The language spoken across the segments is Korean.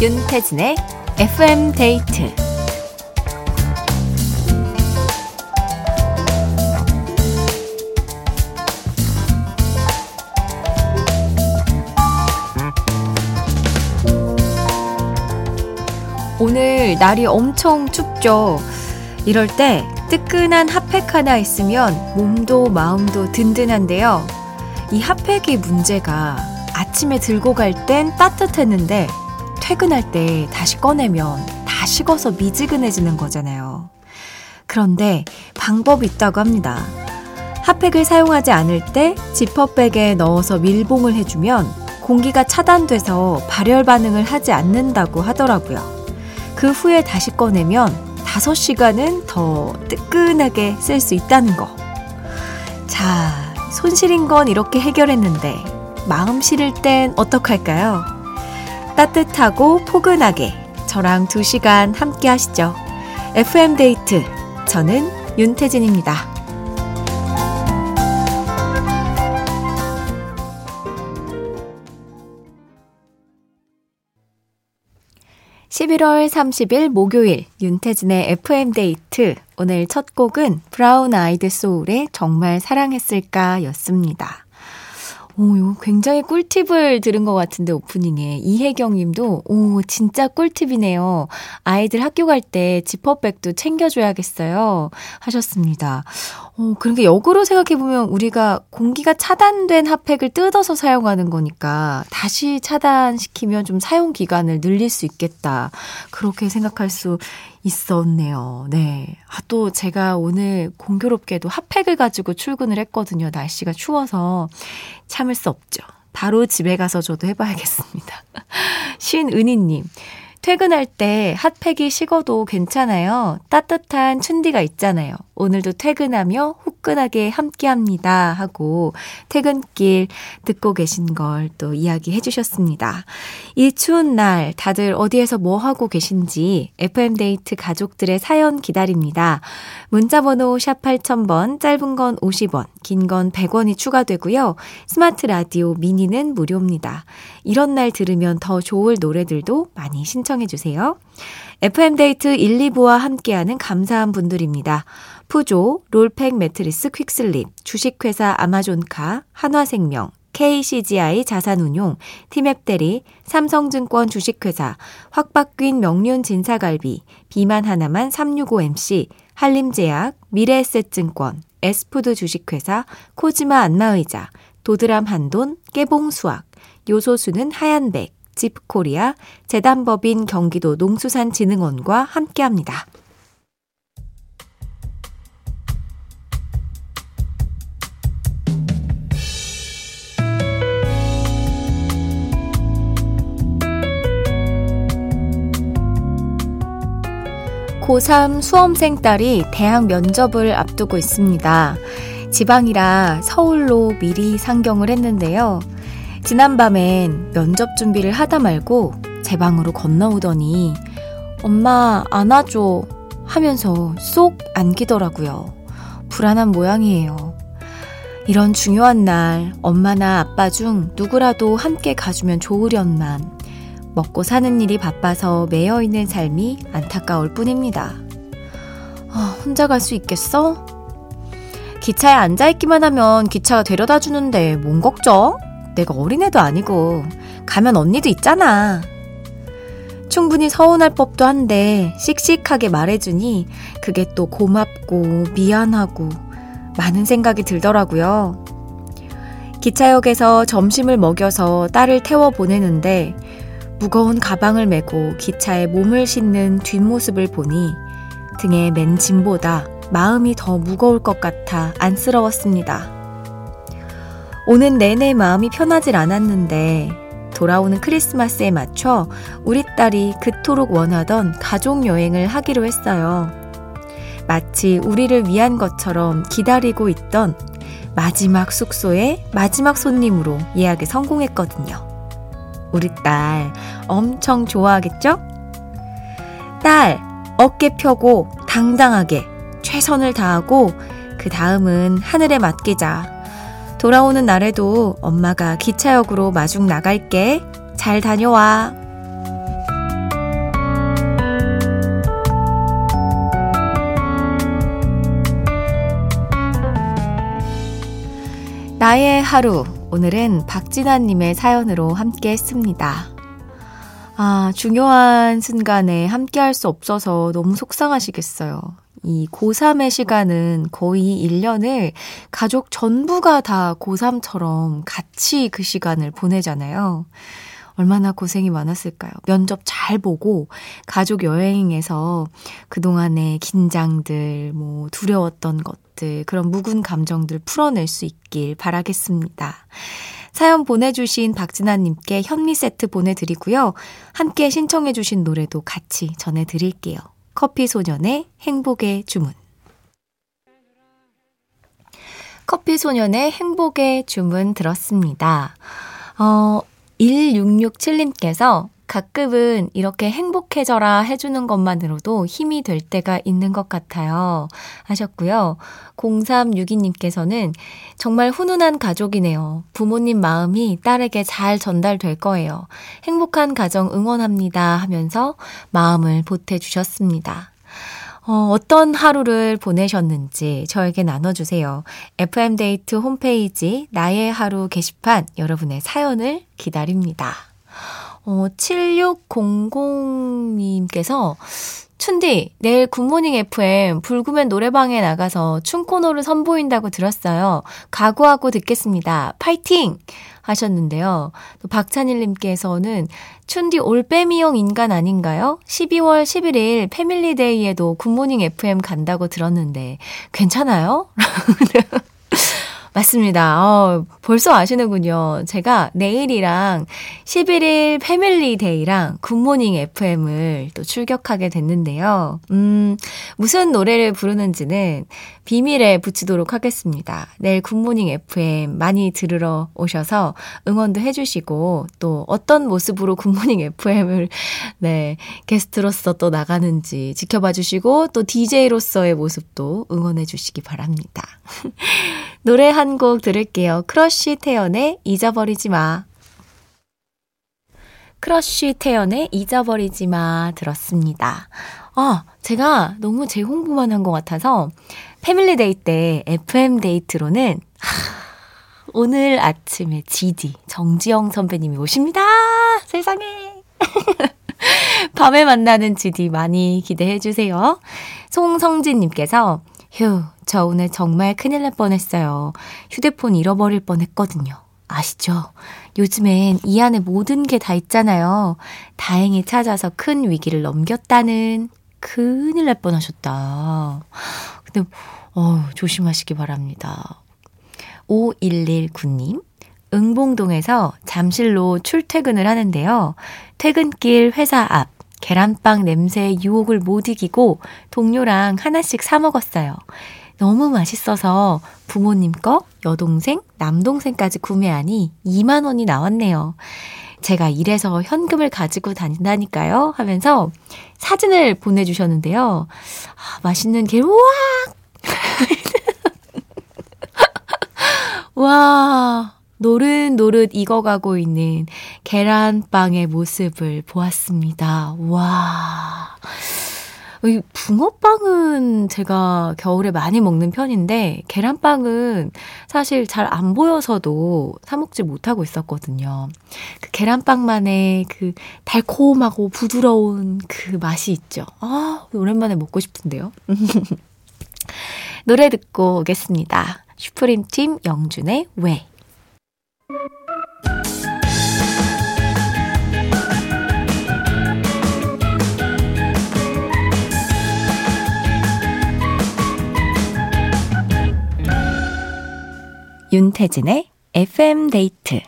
윤태진의 FM데이트. 오늘 날이 엄청 춥죠. 이럴 때 뜨끈한 핫팩 하나 있으면 몸도 마음도 든든한데요. 이 핫팩이 문제가 아침에 들고 갈 땐 따뜻했는데 퇴근할 때 다시 꺼내면 다 식어서 미지근해지는 거잖아요. 그런데 방법이 있다고 합니다. 핫팩을 사용하지 않을 때 지퍼백에 넣어서 밀봉을 해주면 공기가 차단돼서 발열 반응을 하지 않는다고 하더라고요. 그 후에 다시 꺼내면 5시간은 더 뜨끈하게 쓸 수 있다는 거. 자, 손 시린 건 이렇게 해결했는데 마음 시릴 땐 어떡할까요? 따뜻하고 포근하게 저랑 2시간 함께 하시죠. FM데이트, 저는 윤태진입니다. 11월 30일 목요일 윤태진의 FM데이트. 오늘 첫 곡은 브라운 아이드 소울의 정말 사랑했을까 였습니다. 오, 굉장히 꿀팁을 들은 것 같은데 오프닝에 이혜경 님도 오 진짜 꿀팁이네요. 아이들 학교 갈 때 지퍼백도 챙겨줘야겠어요 하셨습니다. 그러니까 역으로 생각해보면 우리가 공기가 차단된 핫팩을 뜯어서 사용하는 거니까 다시 차단시키면 좀 사용 기간을 늘릴 수 있겠다. 그렇게 생각할 수 있었네요. 네. 아, 또 제가 오늘 공교롭게도 핫팩을 가지고 출근을 했거든요. 날씨가 추워서 참을 수 없죠. 바로 집에 가서 저도 해봐야겠습니다. 신은희님. 퇴근할 때 핫팩이 식어도 괜찮아요. 따뜻한 춘디가 있잖아요. 오늘도 퇴근하며 후끈하게 함께합니다 하고 퇴근길 듣고 계신 걸 또 이야기해 주셨습니다. 이 추운 날 다들 어디에서 뭐 하고 계신지 FM데이트 가족들의 사연 기다립니다. 문자번호 샵 8000번, 짧은 건 50원, 긴 건 100원이 추가되고요. 스마트 라디오 미니는 무료입니다. 이런 날 들으면 더 좋을 노래들도 많이 신청해주세요. FM데이트 1, 2부와 함께하는 감사한 분들입니다. 푸조, 롤팩 매트리스 퀵슬립, 주식회사 아마존카, 한화생명, KCGI 자산운용, 팀맵대리, 삼성증권 주식회사, 확바뀐 명륜진사갈비, 비만 하나만 365MC, 한림제약, 미래에셋증권, 에스푸드 주식회사, 코지마 안마의자, 도드람 한돈, 깨봉수학, 요소수는 하얀백, 지프코리아, 재단법인 경기도 농수산진흥원과 함께합니다. 고3 수험생 딸이 대학 면접을 앞두고 있습니다. 지방이라 서울로 미리 상경을 했는데요. 지난밤엔 면접 준비를 하다 말고 제 방으로 건너오더니 엄마 안아줘 하면서 쏙 안기더라고요. 불안한 모양이에요. 이런 중요한 날 엄마나 아빠 중 누구라도 함께 가주면 좋으련만 먹고 사는 일이 바빠서 매여 있는 삶이 안타까울 뿐입니다. 혼자 갈 수 있겠어? 기차에 앉아있기만 하면 기차가 데려다 주는데 뭔 걱정? 내가 어린애도 아니고 가면 언니도 있잖아. 충분히 서운할 법도 한데 씩씩하게 말해주니 그게 또 고맙고 미안하고 많은 생각이 들더라고요. 기차역에서 점심을 먹여서 딸을 태워 보내는데 무거운 가방을 메고 기차에 몸을 싣는 뒷모습을 보니 등에 맨 짐보다 마음이 더 무거울 것 같아 안쓰러웠습니다. 오는 내내 마음이 편하질 않았는데 돌아오는 크리스마스에 맞춰 우리 딸이 그토록 원하던 가족 여행을 하기로 했어요. 마치 우리를 위한 것처럼 기다리고 있던 마지막 숙소의 마지막 손님으로 예약에 성공했거든요. 우리 딸 엄청 좋아하겠죠? 딸, 어깨 펴고 당당하게 최선을 다하고 그 다음은 하늘에 맡기자. 돌아오는 날에도 엄마가 기차역으로 마중 나갈게. 잘 다녀와. 나의 하루, 오늘은 박진아님의 사연으로 함께 했습니다. 아, 중요한 순간에 함께 할 수 없어서 너무 속상하시겠어요. 이 고3의 시간은 거의 1년을 가족 전부가 다 고3처럼 같이 그 시간을 보내잖아요. 얼마나 고생이 많았을까요? 면접 잘 보고 가족 여행에서 그동안의 긴장들, 뭐 두려웠던 것들, 그런 묵은 감정들 풀어낼 수 있길 바라겠습니다. 사연 보내주신 박진아님께 현미 세트 보내드리고요. 함께 신청해주신 노래도 같이 전해드릴게요. 커피소년의 행복의 주문. 커피소년의 행복의 주문 들었습니다. 1667님께서 가끔은 이렇게 행복해져라 해주는 것만으로도 힘이 될 때가 있는 것 같아요 하셨고요. 0362님께서는 정말 훈훈한 가족이네요. 부모님 마음이 딸에게 잘 전달될 거예요. 행복한 가정 응원합니다 하면서 마음을 보태주셨습니다. 어떤 하루를 보내셨는지 저에게 나눠주세요. FM데이트 홈페이지 나의 하루 게시판 여러분의 사연을 기다립니다. 7600님께서 춘디, 내일 굿모닝 FM 불구맨 노래방에 나가서 춤 코너를 선보인다고 들었어요. 각오하고 듣겠습니다. 파이팅! 하셨는데요. 또 박찬일님께서는 춘디 올빼미형 인간 아닌가요? 12월 11일 패밀리데이에도 굿모닝 FM 간다고 들었는데 괜찮아요? 맞습니다. 벌써 아시는군요. 제가 내일이랑 11일 패밀리데이랑 굿모닝 FM을 또 출격하게 됐는데요. 무슨 노래를 부르는지는 비밀에 붙이도록 하겠습니다. 내일 굿모닝 FM 많이 들으러 오셔서 응원도 해주시고 또 어떤 모습으로 굿모닝 FM을 게스트로서 또 나가는지 지켜봐 주시고 또 DJ로서의 모습도 응원해 주시기 바랍니다. 노래 한 곡 들을게요. 크러쉬 태연의 잊어버리지 마. 크러쉬 태연의 잊어버리지 마 들었습니다. 제가 너무 제 홍보만 한 것 같아서 패밀리데이 때 FM데이트로는 오늘 아침에 GD 정지영 선배님이 오십니다. 세상에. 밤에 만나는 GD 많이 기대해주세요. 송성진님께서 휴, 저 오늘 정말 큰일 날 뻔했어요. 휴대폰 잃어버릴 뻔했거든요. 아시죠? 요즘엔 이 안에 모든 게 다 있잖아요. 다행히 찾아서 큰 위기를 넘겼다는 큰일 날 뻔하셨다. 근데 조심하시기 바랍니다. 5119님, 응봉동에서 잠실로 출퇴근을 하는데요. 퇴근길 회사 앞. 계란빵 냄새의 유혹을 못 이기고 동료랑 하나씩 사 먹었어요. 너무 맛있어서 부모님 거, 여동생, 남동생까지 구매하니 2만 원이 나왔네요. 제가 이래서 현금을 가지고 다닌다니까요 하면서 사진을 보내주셨는데요. 맛있는 게 우와! 와! 노릇노릇 익어가고 있는 계란빵의 모습을 보았습니다. 와, 붕어빵은 제가 겨울에 많이 먹는 편인데 계란빵은 사실 잘 안 보여서도 사 먹지 못하고 있었거든요. 그 계란빵만의 그 달콤하고 부드러운 그 맛이 있죠. 오랜만에 먹고 싶은데요. 노래 듣고 오겠습니다. 슈프림 팀 영준의 왜. 윤태진의 FM데이트.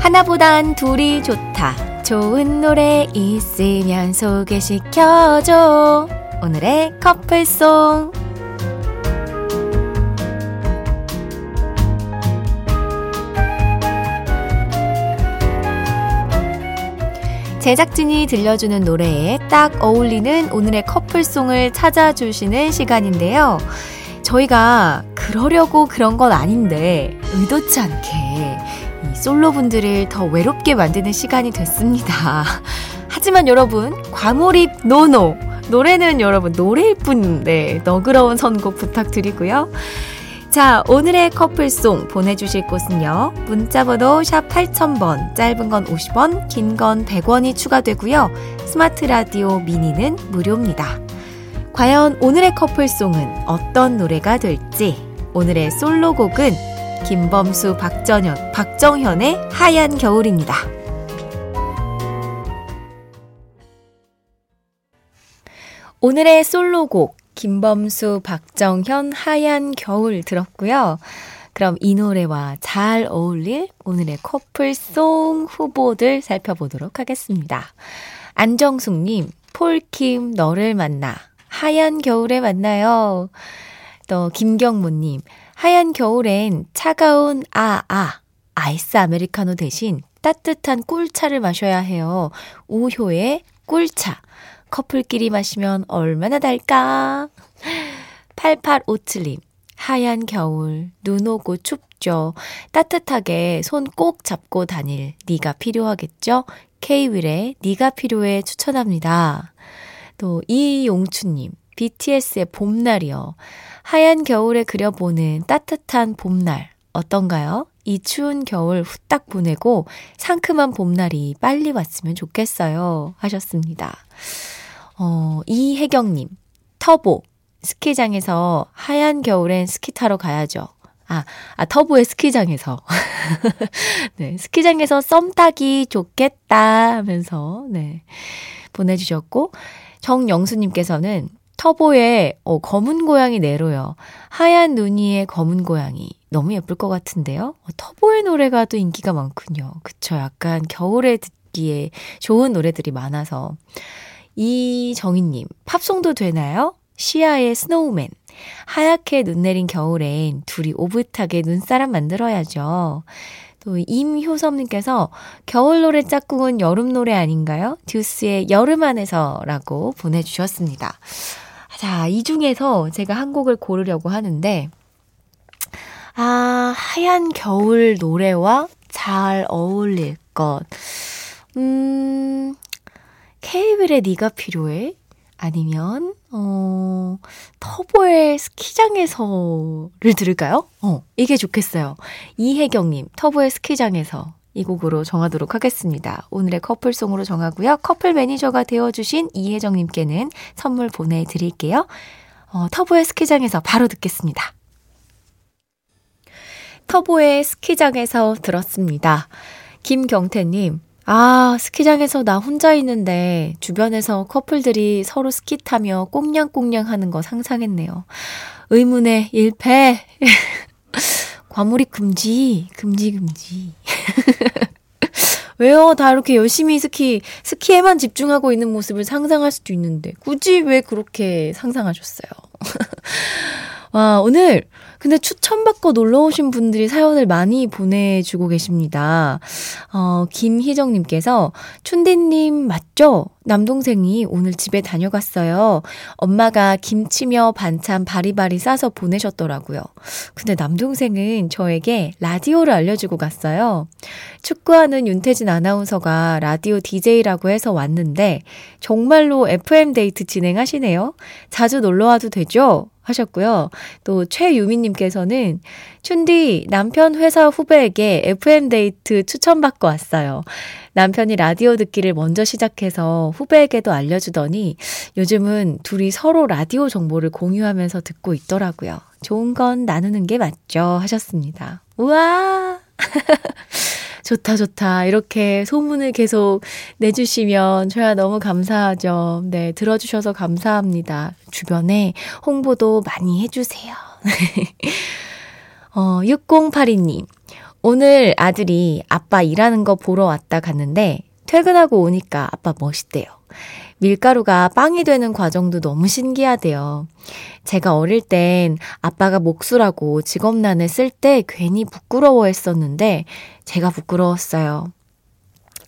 하나보단 둘이 좋다. 좋은 노래 있으면 소개시켜줘. 오늘의 커플송. 제작진이 들려주는 노래에 딱 어울리는 오늘의 커플송을 찾아주시는 시간인데요. 저희가 그러려고 그런 건 아닌데 의도치 않게 이 솔로분들을 더 외롭게 만드는 시간이 됐습니다. 하지만 여러분, 과몰입 노노! 노래는 여러분 노래일 뿐, 네, 너그러운 선곡 부탁드리고요. 자, 오늘의 커플송 보내주실 곳은요. 문자번호 샵 8000번, 짧은 건 50원, 긴 건 100원이 추가되고요. 스마트 라디오 미니는 무료입니다. 과연 오늘의 커플송은 어떤 노래가 될지, 오늘의 솔로곡은 김범수, 박정현의 하얀 겨울입니다. 오늘의 솔로곡 김범수, 박정현, 하얀 겨울 들었고요. 그럼 이 노래와 잘 어울릴 오늘의 커플송 후보들 살펴보도록 하겠습니다. 안정숙님, 폴킴 너를 만나, 하얀 겨울에 만나요. 또 김경모님, 하얀 겨울엔 차가운 아이스 아메리카노 대신 따뜻한 꿀차를 마셔야 해요. 우효의 꿀차. 커플끼리 마시면 얼마나 달까? 8857님, 하얀 겨울, 눈 오고 춥죠. 따뜻하게 손 꼭 잡고 다닐 네가 필요하겠죠? K-윌의 네가 필요해 추천합니다. 또 이용추님, BTS의 봄날이요. 하얀 겨울에 그려보는 따뜻한 봄날 어떤가요? 이 추운 겨울 후딱 보내고 상큼한 봄날이 빨리 왔으면 좋겠어요. 하셨습니다. 이혜경님, 터보, 스키장에서 하얀 겨울엔 스키 타러 가야죠. 터보의 스키장에서. 네, 스키장에서 썸 타기 좋겠다 하면서, 네, 보내주셨고, 정영수님께서는 터보의 검은 고양이 네로요. 하얀 눈 위에 검은 고양이. 너무 예쁠 것 같은데요. 터보의 노래가 또 인기가 많군요. 그쵸, 약간 겨울에 듣기에 좋은 노래들이 많아서. 이정희님, 팝송도 되나요? 시아의 스노우맨. 하얗게 눈 내린 겨울엔 둘이 오붓하게 눈사람 만들어야죠. 또 임효섭님께서 겨울 노래 짝꿍은 여름 노래 아닌가요? 듀스의 여름 안에서라고 보내주셨습니다. 자, 이 중에서 제가 한 곡을 고르려고 하는데, 하얀 겨울 노래와 잘 어울릴 것. 케이블의 네가 필요해? 아니면 터보의 스키장에서를 들을까요? 이게 좋겠어요. 이혜경님, 터보의 스키장에서, 이 곡으로 정하도록 하겠습니다. 오늘의 커플송으로 정하고요. 커플 매니저가 되어주신 이혜정님께는 선물 보내드릴게요. 터보의 스키장에서 바로 듣겠습니다. 터보의 스키장에서 들었습니다. 김경태님, 스키장에서 나 혼자 있는데 주변에서 커플들이 서로 스키 타며 꽁냥꽁냥 하는 거 상상했네요. 의문의 1패. 과몰입 금지. 왜요? 다 이렇게 열심히 스키에만 집중하고 있는 모습을 상상할 수도 있는데 굳이 왜 그렇게 상상하셨어요? 와, 오늘 근데 추천받고 놀러오신 분들이 사연을 많이 보내주고 계십니다. 김희정님께서, 춘디님 맞죠? 남동생이 오늘 집에 다녀갔어요. 엄마가 김치며 반찬 바리바리 싸서 보내셨더라고요. 근데 남동생은 저에게 라디오를 알려주고 갔어요. 축구하는 윤태진 아나운서가 라디오 DJ라고 해서 왔는데 정말로 FM데이트 진행하시네요. 자주 놀러와도 되죠? 하셨고요. 또 최유미님께서는, 춘디, 남편 회사 후배에게 FM데이트 추천받고 왔어요. 남편이 라디오 듣기를 먼저 시작해서 후배에게도 알려주더니 요즘은 둘이 서로 라디오 정보를 공유하면서 듣고 있더라고요. 좋은 건 나누는 게 맞죠? 하셨습니다. 우와! 좋다. 이렇게 소문을 계속 내주시면 저야 너무 감사하죠. 네, 들어주셔서 감사합니다. 주변에 홍보도 많이 해주세요. 6082님, 오늘 아들이 아빠 일하는 거 보러 왔다 갔는데 퇴근하고 오니까 아빠 멋있대요. 밀가루가 빵이 되는 과정도 너무 신기하대요. 제가 어릴 땐 아빠가 목수라고 직업란을 쓸 때 괜히 부끄러워했었는데 제가 부끄러웠어요.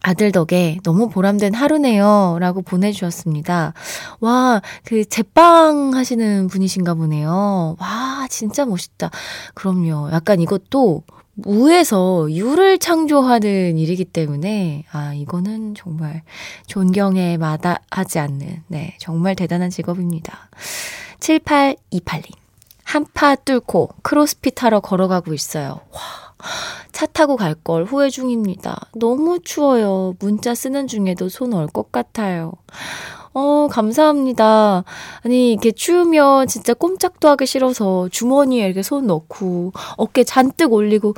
아들 덕에 너무 보람된 하루네요. 라고 보내주셨습니다. 와, 그 제빵 하시는 분이신가 보네요. 와, 진짜 멋있다. 그럼요. 약간 이것도 무에서 유를 창조하는 일이기 때문에 아, 이거는 정말 존경에 마다하지 않는 네, 정말 대단한 직업입니다. 7828님. 한파 뚫고 크로스핏 하러 걸어가고 있어요. 와, 차 타고 갈 걸 후회 중입니다. 너무 추워요. 문자 쓰는 중에도 손 얼 것 같아요. 감사합니다. 아니, 이렇게 추우면 진짜 꼼짝도 하기 싫어서 주머니에 이렇게 손 넣고 어깨 잔뜩 올리고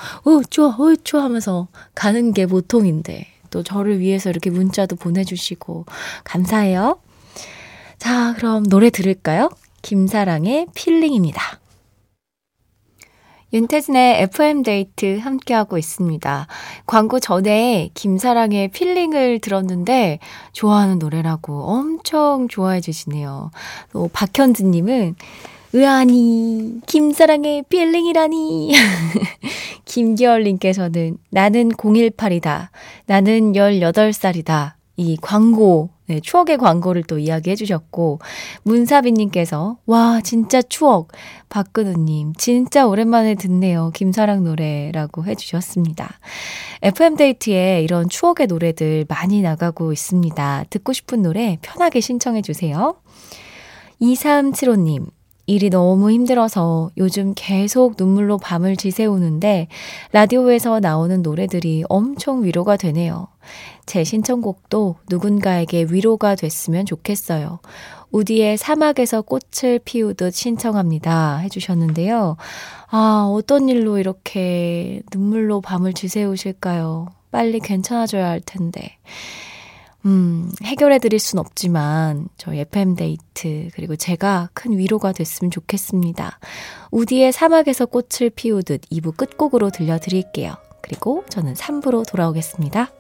추워 하면서 가는 게 보통인데 또 저를 위해서 이렇게 문자도 보내주시고 감사해요. 자, 그럼 노래 들을까요? 김사랑의 필링입니다. 윤태진의 FM데이트 함께하고 있습니다. 광고 전에 김사랑의 필링을 들었는데 좋아하는 노래라고 엄청 좋아해 주시네요. 또 박현진님은 으아니 김사랑의 필링이라니 김기열님께서는 나는 018이다. 나는 18살이다. 이 광고 네, 추억의 광고를 또 이야기해 주셨고 문사빈님께서 와 진짜 추억 박근우님 진짜 오랜만에 듣네요 김사랑 노래라고 해주셨습니다. FM데이트에 이런 추억의 노래들 많이 나가고 있습니다. 듣고 싶은 노래 편하게 신청해 주세요. 2375님 일이 너무 힘들어서 요즘 계속 눈물로 밤을 지새우는데 라디오에서 나오는 노래들이 엄청 위로가 되네요. 제 신청곡도 누군가에게 위로가 됐으면 좋겠어요. 우디의 사막에서 꽃을 피우듯 신청합니다. 해주셨는데요. 아, 어떤 일로 이렇게 눈물로 밤을 지새우실까요? 빨리 괜찮아져야 할 텐데. 해결해 드릴 순 없지만 저희 FM데이트 그리고 제가 큰 위로가 됐으면 좋겠습니다. 우디의 사막에서 꽃을 피우듯 2부 끝곡으로 들려드릴게요. 그리고 저는 3부로 돌아오겠습니다.